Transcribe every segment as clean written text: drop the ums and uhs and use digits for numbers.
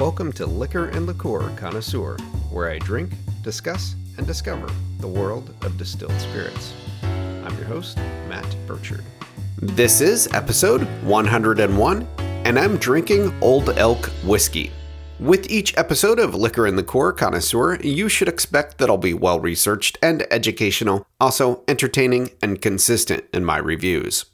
Welcome to Liquor and Liqueur Connoisseur, where I drink, discuss, and discover the world of distilled spirits. I'm your host, Matt Burchard. This is episode 101, and I'm drinking Old Elk whiskey. With each episode of Liquor and Liqueur Connoisseur, you should expect that I'll be well-researched and educational, also entertaining and consistent in my reviews.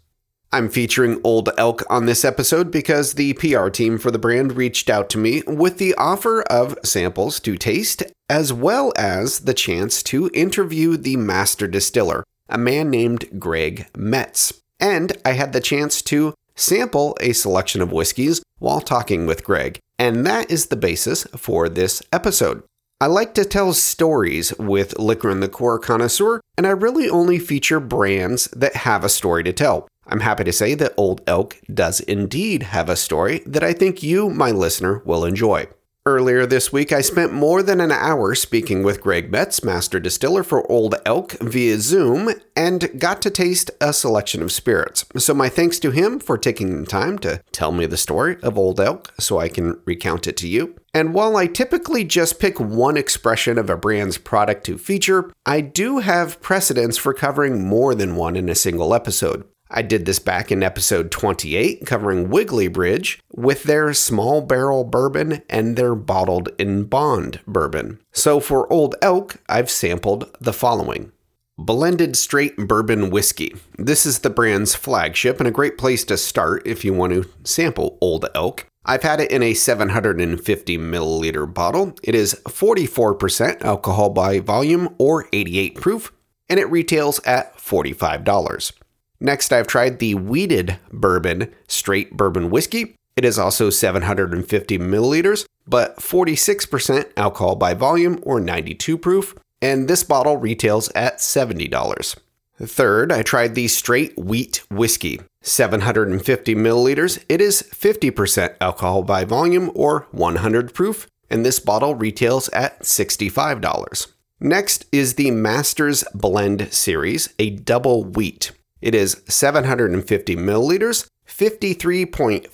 I'm featuring Old Elk on this episode because the PR team for the brand reached out to me with the offer of samples to taste, as well as the chance to interview the master distiller, a man named Greg Metz. And I had the chance to sample a selection of whiskeys while talking with Greg. And that is the basis for this episode. I like to tell stories with Liquor and Liqueur Connoisseur, and I really only feature brands that have a story to tell. I'm happy to say that Old Elk does indeed have a story that I think you, my listener, will enjoy. Earlier this week, I spent more than an hour speaking with Greg Metz, master distiller for Old Elk, via Zoom, and got to taste a selection of spirits. So my thanks to him for taking the time to tell me the story of Old Elk so I can recount it to you. And while I typically just pick one expression of a brand's product to feature, I do have precedence for covering more than one in a single episode. I did this back in episode 28, covering Wiggly Bridge with their small barrel bourbon and their bottled in bond bourbon. So for Old Elk, I've sampled the following. Blended Straight Bourbon Whiskey. This is the brand's flagship and a great place to start if you want to sample Old Elk. I've had it in a 750 milliliter bottle. It is 44% alcohol by volume or 88 proof, and it retails at $45. Next, I've tried the Weeded Bourbon Straight Bourbon Whiskey. It is also 750 milliliters, but 46% alcohol by volume or 92 proof, and this bottle retails at $70. Third, I tried the Straight Wheat Whiskey, 750 milliliters. It is 50% alcohol by volume or 100 proof, and this bottle retails at $65. Next is the Masters Blend Series, a double wheat. It is 750 milliliters, 53.55%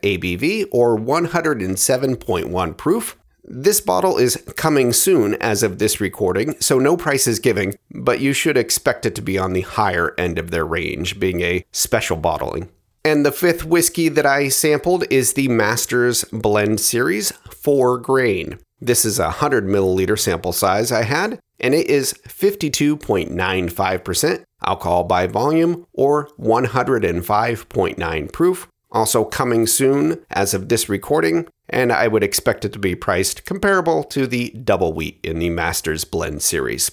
ABV, or 107.1 proof. This bottle is coming soon as of this recording, so no price is giving, but you should expect it to be on the higher end of their range, being a special bottling. And the fifth whiskey that I sampled is the Masters Blend Series 4 Grain. This is a 100 milliliter sample size I had, and it is 52.95% alcohol by volume or 105.9 proof. Also coming soon as of this recording, and I would expect it to be priced comparable to the double wheat in the Masters Blend Series.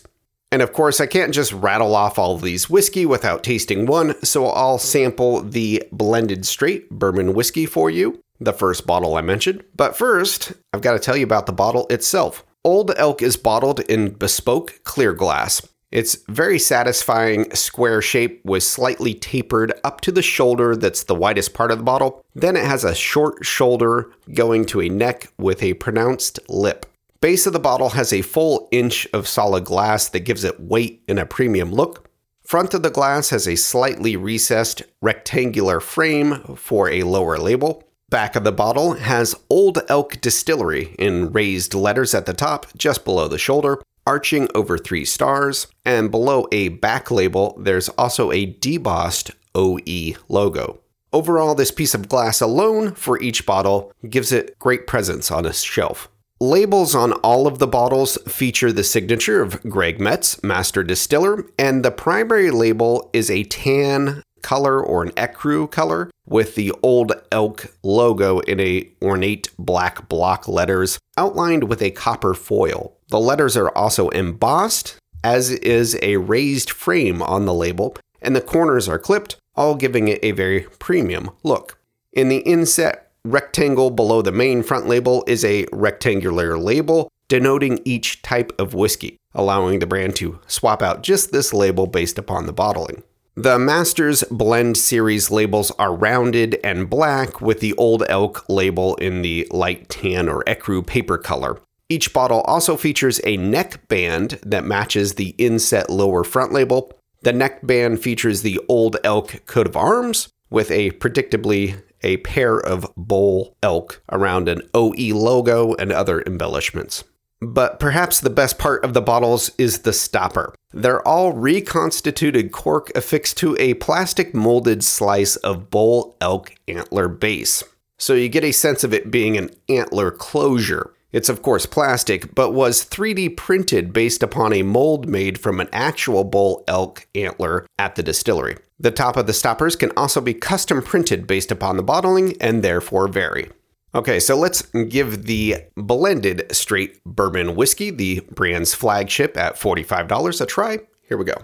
And of course, I can't just rattle off all of these whiskey without tasting one, so I'll sample the Blended Straight Bourbon Whiskey for you, the first bottle I mentioned. But first, I've got to tell you about the bottle itself. Old Elk is bottled in bespoke clear glass. It's very satisfying square shape with slightly tapered up to the shoulder. That's the widest part of the bottle. Then it has a short shoulder going to a neck with a pronounced lip. Base of the bottle has a full inch of solid glass that gives it weight and a premium look. Front of the glass has a slightly recessed rectangular frame for a lower label. Back of the bottle has Old Elk Distillery in raised letters at the top, just below the shoulder, arching over 3 stars, and below a back label, there's also a debossed OE logo. Overall, this piece of glass alone for each bottle gives it great presence on a shelf. Labels on all of the bottles feature the signature of Greg Metz, master distiller, and the primary label is a tan color or an ecru color with the Old Elk logo in a ornate black block letters outlined with a copper foil. The letters are also embossed, as is a raised frame on the label, and the corners are clipped, all giving it a very premium look. In the inset rectangle below the main front label is a rectangular label denoting each type of whiskey, allowing the brand to swap out just this label based upon the bottling. The Masters Blend Series labels are rounded and black with the Old Elk label in the light tan or ecru paper color. Each bottle also features a neck band that matches the inset lower front label. The neck band features the Old Elk coat of arms with a predictably a pair of bull elk around an OE logo and other embellishments. But perhaps the best part of the bottles is the stopper. They're all reconstituted cork affixed to a plastic molded slice of bull elk antler base. So you get a sense of it being an antler closure. It's of course plastic, but was 3D printed based upon a mold made from an actual bull elk antler at the distillery. The top of the stoppers can also be custom printed based upon the bottling and therefore vary. Okay, so let's give the blended straight bourbon whiskey, the brand's flagship at $45, a try. Here we go.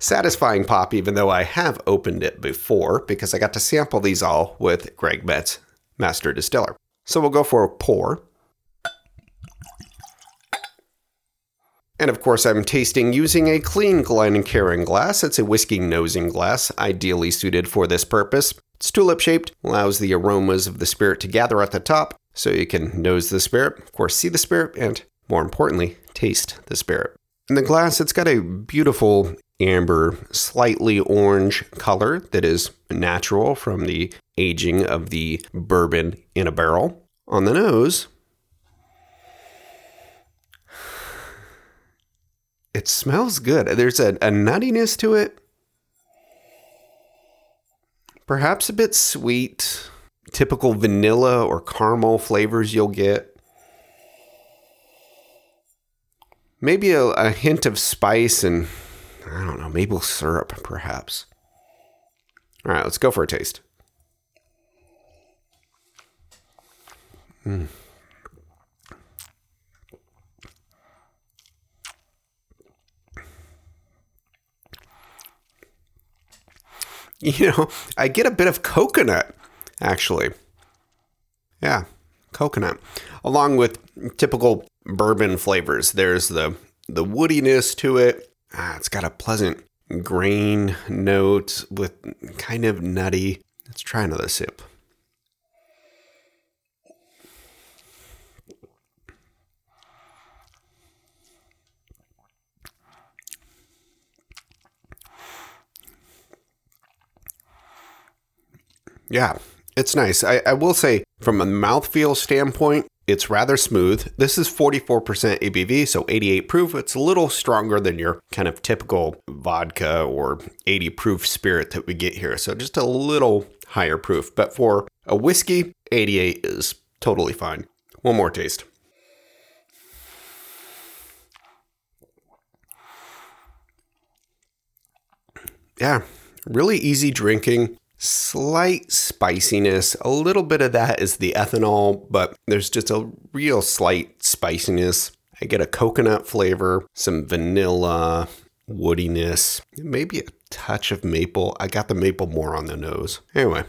Satisfying pop, even though I have opened it before because I got to sample these all with Greg Metz, master distiller. So we'll go for a pour. And of course, I'm tasting using a clean Glencairn glass. It's a whiskey nosing glass, ideally suited for this purpose. It's tulip-shaped, allows the aromas of the spirit to gather at the top, so you can nose the spirit, of course, see the spirit, and more importantly, taste the spirit. In the glass, it's got a beautiful amber, slightly orange color that is natural from the aging of the bourbon in a barrel. On the nose, it smells good. There's a nuttiness to it. Perhaps a bit sweet, typical vanilla or caramel flavors you'll get. Maybe a hint of spice and, I don't know, maple syrup, perhaps. All right, let's go for a taste. You know, I get a bit of coconut, actually. Yeah, coconut. Along with typical bourbon flavors. There's the woodiness to it. It's got a pleasant grain note with kind of nutty. Let's try another sip. Yeah, it's nice. I will say, from a mouthfeel standpoint, it's rather smooth. This is 44% ABV, so 88 proof. It's a little stronger than your kind of typical vodka or 80 proof spirit that we get here. So just a little higher proof. But for a whiskey, 88 is totally fine. One more taste. Yeah, really easy drinking. Slight spiciness, a little bit of that is the ethanol, but there's just a real slight spiciness. I get a coconut flavor, some vanilla, woodiness, maybe a touch of maple. I got the maple more on the nose. Anyway,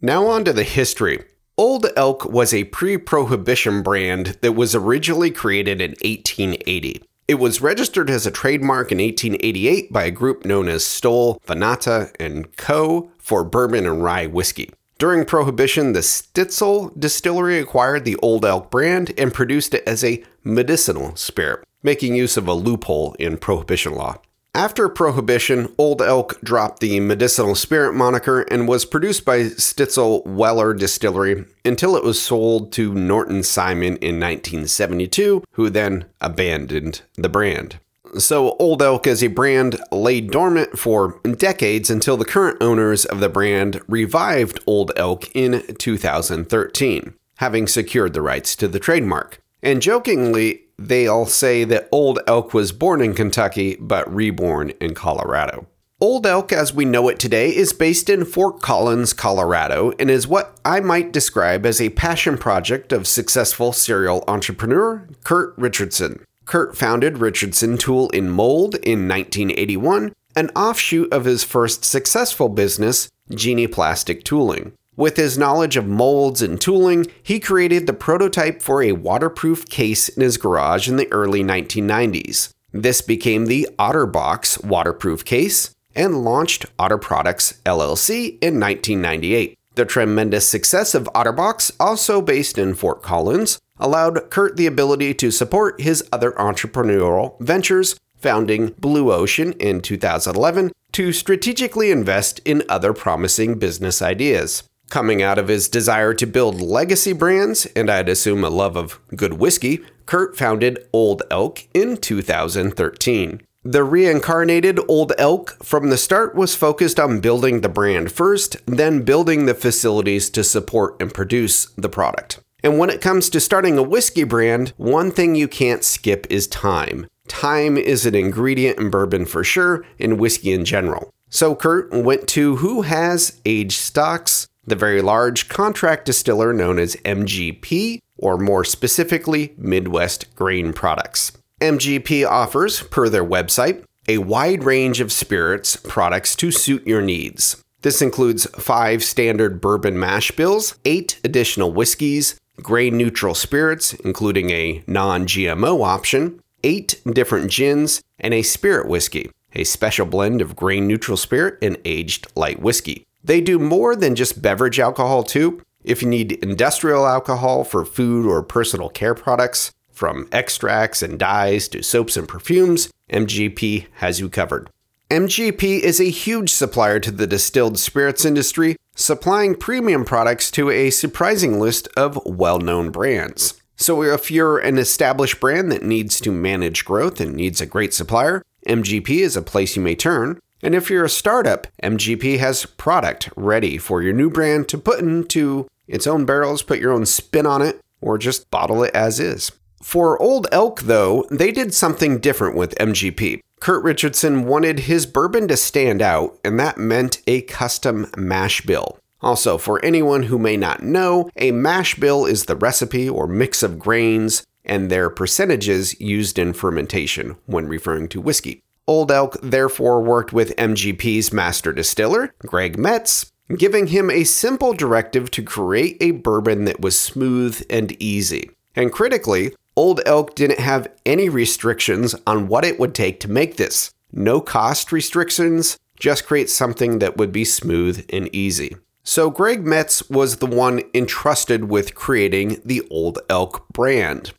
now on to the history. Old Elk was a pre-Prohibition brand that was originally created in 1880. It was registered as a trademark in 1888 by a group known as Stoll, Vanatta, and Co. for bourbon and rye whiskey. During Prohibition, the Stitzel Distillery acquired the Old Elk brand and produced it as a medicinal spirit, making use of a loophole in Prohibition law. After Prohibition, Old Elk dropped the medicinal spirit moniker and was produced by Stitzel-Weller Distillery until it was sold to Norton Simon in 1972, who then abandoned the brand. So Old Elk as a brand lay dormant for decades until the current owners of the brand revived Old Elk in 2013, having secured the rights to the trademark. And jokingly, they all say that Old Elk was born in Kentucky, but reborn in Colorado. Old Elk, as we know it today, is based in Fort Collins, Colorado, and is what I might describe as a passion project of successful serial entrepreneur Kurt Richardson. Kurt founded Richardson Tool & Mold in 1981, an offshoot of his first successful business, Genie Plastic Tooling. With his knowledge of molds and tooling, he created the prototype for a waterproof case in his garage in the early 1990s. This became the OtterBox waterproof case and launched Otter Products LLC in 1998. The tremendous success of OtterBox, also based in Fort Collins, allowed Kurt the ability to support his other entrepreneurial ventures, founding Blue Ocean in 2011 to strategically invest in other promising business ideas. Coming out of his desire to build legacy brands, and I'd assume a love of good whiskey, Kurt founded Old Elk in 2013. The reincarnated Old Elk from the start was focused on building the brand first, then building the facilities to support and produce the product. And when it comes to starting a whiskey brand, one thing you can't skip is time. Time is an ingredient in bourbon for sure, and whiskey in general. So Kurt went to who has aged stocks, the very large contract distiller known as MGP, or more specifically, Midwest Grain Products. MGP offers, per their website, a wide range of spirits products to suit your needs. This includes 5 standard bourbon mash bills, 8 additional whiskeys, grain-neutral spirits, including a non-GMO option, 8 different gins, and a spirit whiskey, a special blend of grain-neutral spirit and aged light whiskey. They do more than just beverage alcohol, too. If you need industrial alcohol for food or personal care products, from extracts and dyes to soaps and perfumes, MGP has you covered. MGP is a huge supplier to the distilled spirits industry, supplying premium products to a surprising list of well-known brands. So if you're an established brand that needs to manage growth and needs a great supplier, MGP is a place you may turn. And if you're a startup, MGP has product ready for your new brand to put into its own barrels, put your own spin on it, or just bottle it as is. For Old Elk, though, they did something different with MGP. Kurt Richardson wanted his bourbon to stand out, and that meant a custom mash bill. Also, for anyone who may not know, a mash bill is the recipe or mix of grains and their percentages used in fermentation when referring to whiskey. Old Elk therefore worked with MGP's master distiller, Greg Metz, giving him a simple directive to create a bourbon that was smooth and easy. And critically, Old Elk didn't have any restrictions on what it would take to make this. No cost restrictions, just create something that would be smooth and easy. So Greg Metz was the one entrusted with creating the Old Elk brand.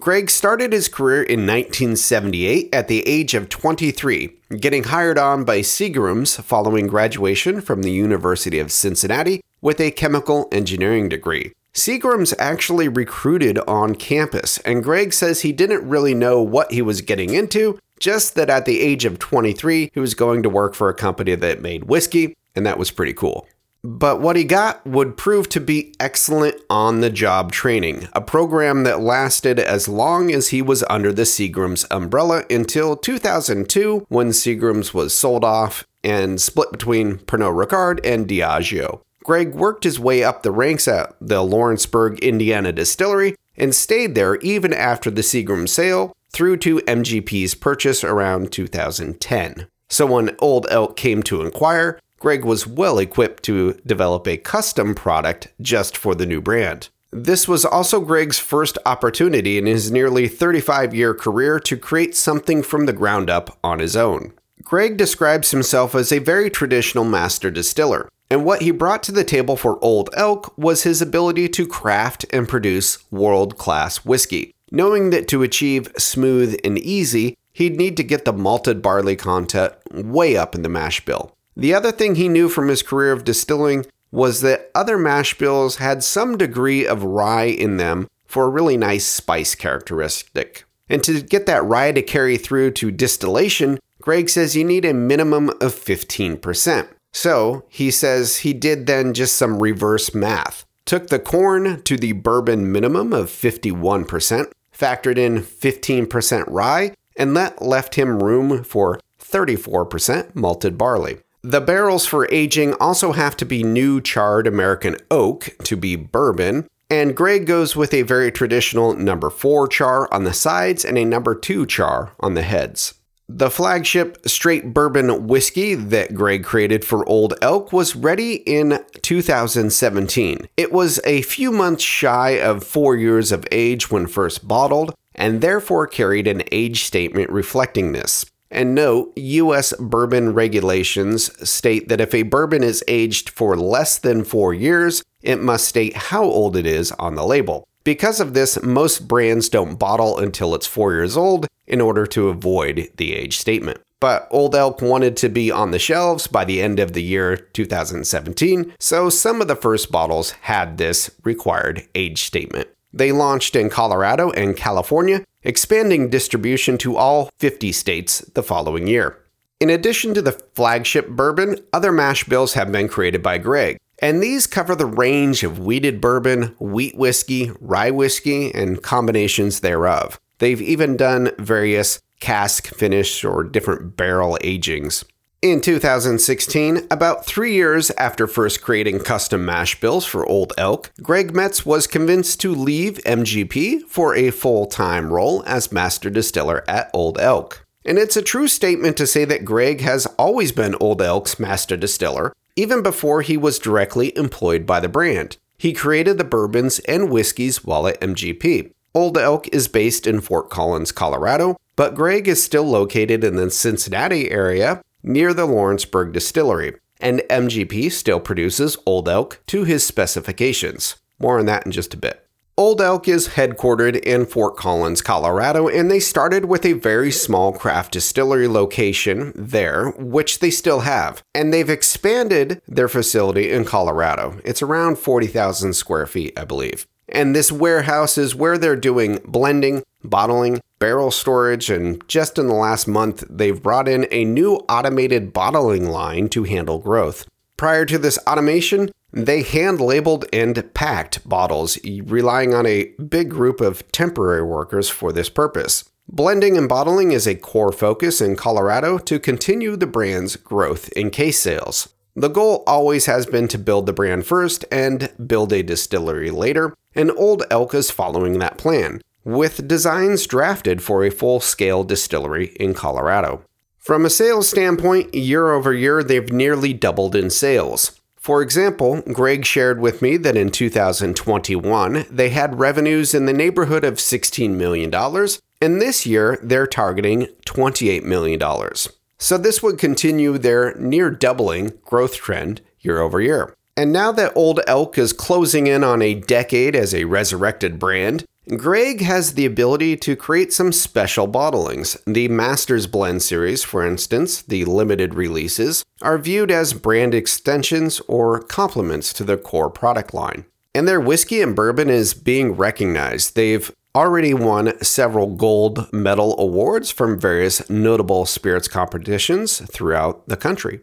Greg started his career in 1978 at the age of 23, getting hired on by Seagram's following graduation from the University of Cincinnati with a chemical engineering degree. Seagram's actually recruited on campus, and Greg says he didn't really know what he was getting into, just that at the age of 23, he was going to work for a company that made whiskey, and that was pretty cool. But what he got would prove to be excellent on-the-job training, a program that lasted as long as he was under the Seagram's umbrella until 2002, when Seagram's was sold off and split between Pernod Ricard and Diageo. Greg worked his way up the ranks at the Lawrenceburg, Indiana distillery and stayed there even after the Seagram sale through to MGP's purchase around 2010. So when Old Elk came to inquire, Greg was well equipped to develop a custom product just for the new brand. This was also Greg's first opportunity in his nearly 35-year career to create something from the ground up on his own. Greg describes himself as a very traditional master distiller. And what he brought to the table for Old Elk was his ability to craft and produce world-class whiskey. Knowing that to achieve smooth and easy, he'd need to get the malted barley content way up in the mash bill. The other thing he knew from his career of distilling was that other mash bills had some degree of rye in them for a really nice spice characteristic. And to get that rye to carry through to distillation, Greg says you need a minimum of 15%. So he says he did then just some reverse math, took the corn to the bourbon minimum of 51%, factored in 15% rye, and that left him room for 34% malted barley. The barrels for aging also have to be new charred American oak to be bourbon, and Greg goes with a very traditional number 4 char on the sides and a number 2 char on the heads. The flagship straight bourbon whiskey that Greg created for Old Elk was ready in 2017. It was a few months shy of 4 years of age when first bottled, and therefore carried an age statement reflecting this. And note, U.S. bourbon regulations state that if a bourbon is aged for less than 4 years, it must state how old it is on the label. Because of this, most brands don't bottle until it's 4 years old in order to avoid the age statement. But Old Elk wanted to be on the shelves by the end of the year 2017, so some of the first bottles had this required age statement. They launched in Colorado and California, expanding distribution to all 50 states the following year. In addition to the flagship bourbon, other mash bills have been created by Greg, and these cover the range of wheated bourbon, wheat whiskey, rye whiskey, and combinations thereof. They've even done various cask finish or different barrel agings. In 2016, about 3 years after first creating custom mash bills for Old Elk, Greg Metz was convinced to leave MGP for a full-time role as master distiller at Old Elk. And it's a true statement to say that Greg has always been Old Elk's master distiller, even before he was directly employed by the brand. He created the bourbons and whiskeys while at MGP. Old Elk is based in Fort Collins, Colorado, but Greg is still located in the Cincinnati area near the Lawrenceburg distillery, and MGP still produces Old Elk to his specifications. More on that in just a bit. Old Elk is headquartered in Fort Collins, Colorado, and they started with a very small craft distillery location there, which they still have, and they've expanded their facility in Colorado. It's around 40,000 square feet, I believe. And this warehouse is where they're doing blending, bottling, barrel storage, and just in the last month, they've brought in a new automated bottling line to handle growth. Prior to this automation, they hand-labeled and packed bottles, relying on a big group of temporary workers for this purpose. Blending and bottling is a core focus in Colorado to continue the brand's growth in case sales. The goal always has been to build the brand first and build a distillery later, and Old Elk is following that plan, with designs drafted for a full-scale distillery in Colorado. From a sales standpoint, year over year, they've nearly doubled in sales. For example, Greg shared with me that in 2021, they had revenues in the neighborhood of $16 million, and this year, they're targeting $28 million. So this would continue their near-doubling growth trend year over year. And now that Old Elk is closing in on a decade as a resurrected brand, Greg has the ability to create some special bottlings. The Masters Blend series, for instance, the limited releases, are viewed as brand extensions or complements to their core product line. And their whiskey and bourbon is being recognized. They've already won several gold medal awards from various notable spirits competitions throughout the country.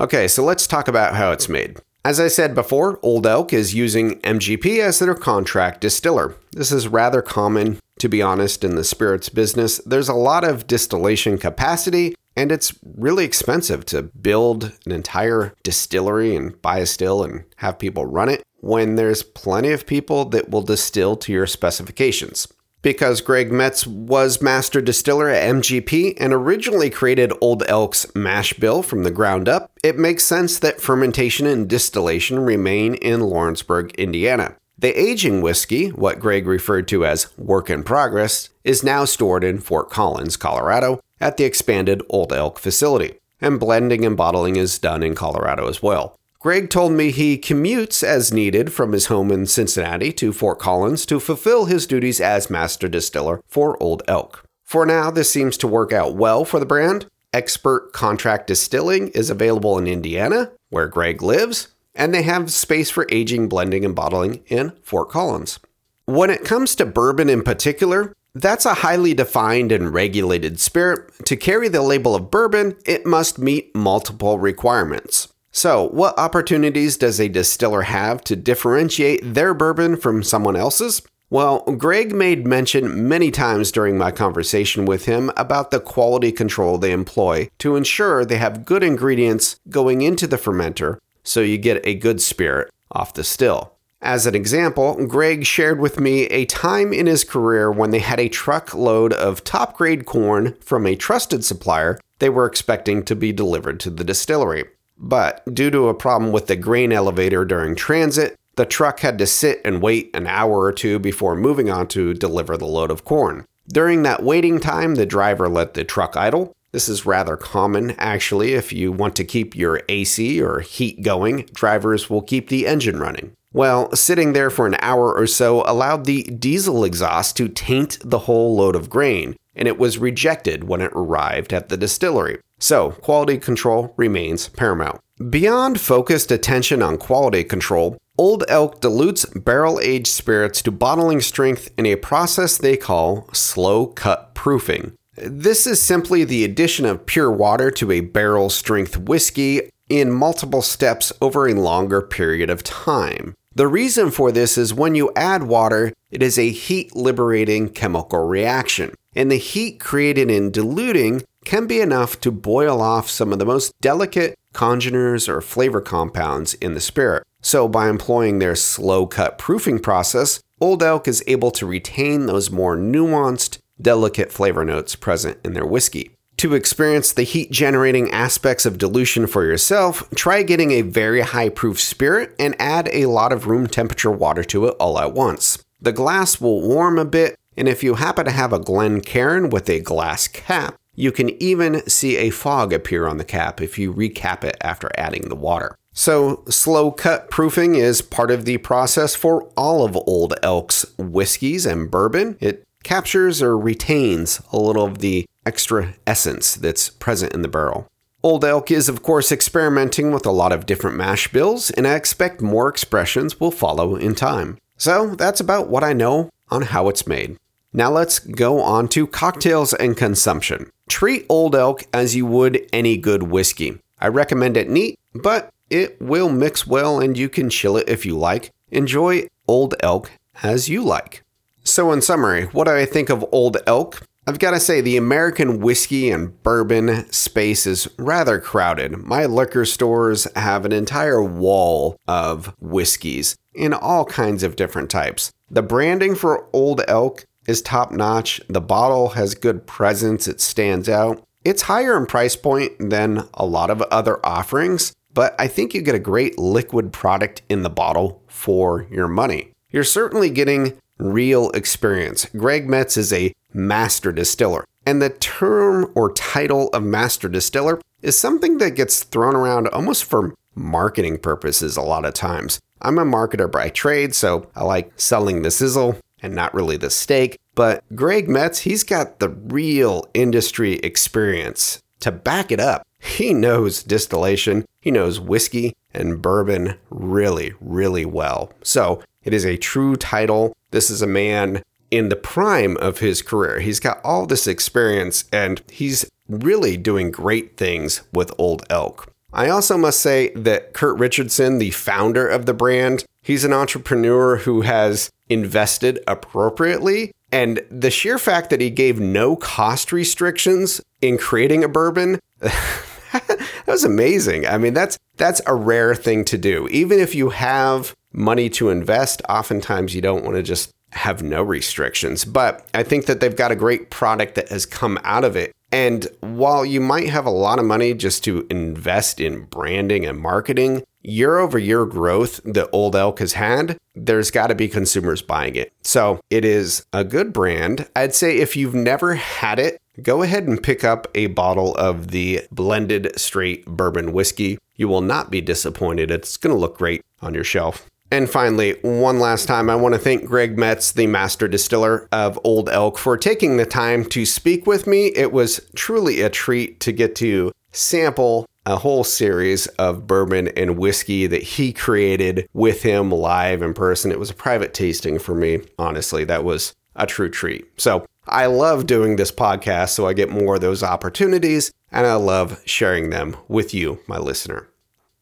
Okay, so let's talk about how it's made. As I said before, Old Elk is using MGP as their contract distiller. This is rather common, to be honest, in the spirits business. There's a lot of distillation capacity, and it's really expensive to build an entire distillery and buy a still and have people run it when there's plenty of people that will distill to your specifications. Because Greg Metz was master distiller at MGP and originally created Old Elk's mash bill from the ground up, it makes sense that fermentation and distillation remain in Lawrenceburg, Indiana. The aging whiskey, what Greg referred to as work in progress, is now stored in Fort Collins, Colorado, at the expanded Old Elk facility. And blending and bottling is done in Colorado as well. Greg told me he commutes as needed from his home in Cincinnati to Fort Collins to fulfill his duties as master distiller for Old Elk. For now, this seems to work out well for the brand. Expert contract distilling is available in Indiana, where Greg lives, and they have space for aging, blending, and bottling in Fort Collins. When it comes to bourbon in particular, that's a highly defined and regulated spirit. To carry the label of bourbon, it must meet multiple requirements. So, what opportunities does a distiller have to differentiate their bourbon from someone else's? Well, Greg made mention many times during my conversation with him about the quality control they employ to ensure they have good ingredients going into the fermenter so you get a good spirit off the still. As an example, Greg shared with me a time in his career when they had a truckload of top-grade corn from a trusted supplier they were expecting to be delivered to the distillery. But due to a problem with the grain elevator during transit, the truck had to sit and wait an hour or two before moving on to deliver the load of corn. During that waiting time, the driver let the truck idle. This is rather common, actually. If you want to keep your AC or heat going, drivers will keep the engine running. Well, sitting there for an hour or so allowed the diesel exhaust to taint the whole load of grain, and it was rejected when it arrived at the distillery. So, quality control remains paramount. Beyond focused attention on quality control, Old Elk dilutes barrel-aged spirits to bottling strength in a process they call slow-cut proofing. This is simply the addition of pure water to a barrel-strength whiskey in multiple steps over a longer period of time. The reason for this is when you add water, it is a heat-liberating chemical reaction, and the heat created in diluting can be enough to boil off some of the most delicate congeners or flavor compounds in the spirit. So by employing their slow-cut proofing process, Old Elk is able to retain those more nuanced, delicate flavor notes present in their whiskey. To experience the heat-generating aspects of dilution for yourself, try getting a very high-proof spirit and add a lot of room temperature water to it all at once. The glass will warm a bit, and if you happen to have a Glencairn with a glass cap, you can even see a fog appear on the cap if you recap it after adding the water. So, slow-cut proofing is part of the process for all of Old Elk's whiskeys and bourbon. It captures or retains a little of the extra essence that's present in the barrel. Old Elk is, of course, experimenting with a lot of different mash bills, and I expect more expressions will follow in time. So, that's about what I know on how it's made. Now let's go on to cocktails and consumption. Treat Old Elk as you would any good whiskey. I recommend it neat, but it will mix well and you can chill it if you like. Enjoy Old Elk as you like. So in summary, what do I think of Old Elk? I've got to say the American whiskey and bourbon space is rather crowded. My liquor stores have an entire wall of whiskeys in all kinds of different types. The branding for Old Elk is top-notch. The bottle has good presence. It stands out. It's higher in price point than a lot of other offerings, but I think you get a great liquid product in the bottle for your money. You're certainly getting real experience. Greg Metz is a master distiller, and the term or title of master distiller is something that gets thrown around almost for marketing purposes a lot of times. I'm a marketer by trade, so I like selling the sizzle and not really the steak, but Greg Metz, he's got the real industry experience to back it up. He knows distillation, he knows whiskey and bourbon really, really well. So it is a true title. This is a man in the prime of his career. He's got all this experience and he's really doing great things with Old Elk. I also must say that Kurt Richardson, the founder of the brand, he's an entrepreneur who has invested appropriately, and the sheer fact that he gave no cost restrictions in creating a bourbon, that was amazing. I mean, that's a rare thing to do. Even if you have money to invest, oftentimes you don't want to just have no restrictions. But I think that they've got a great product that has come out of it. And while you might have a lot of money just to invest in branding and marketing, year-over-year growth that Old Elk has had, there's got to be consumers buying it. So it is a good brand. I'd say if you've never had it, go ahead and pick up a bottle of the blended straight bourbon whiskey. You will not be disappointed. It's going to look great on your shelf. And finally, one last time, I want to thank Greg Metz, the master distiller of Old Elk, for taking the time to speak with me. It was truly a treat to get to sample a whole series of bourbon and whiskey that he created with him live in person. It was a private tasting for me. Honestly, that was a true treat. So I love doing this podcast, so I get more of those opportunities, and I love sharing them with you, my listener.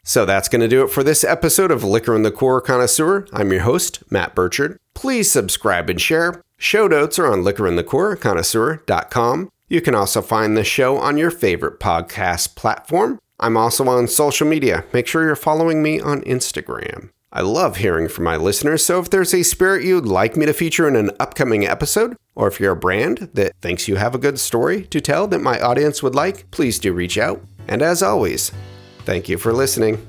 So that's going to do it for this episode of Liquor and the Core Connoisseur. I'm your host, Matt Burchard. Please subscribe and share. Show notes are on LiquorintheCoreConnoisseur.com. You can also find the show on your favorite podcast platform. I'm also on social media. Make sure you're following me on Instagram. I love hearing from my listeners, so if there's a spirit you'd like me to feature in an upcoming episode, or if you're a brand that thinks you have a good story to tell that my audience would like, please do reach out. And as always, thank you for listening.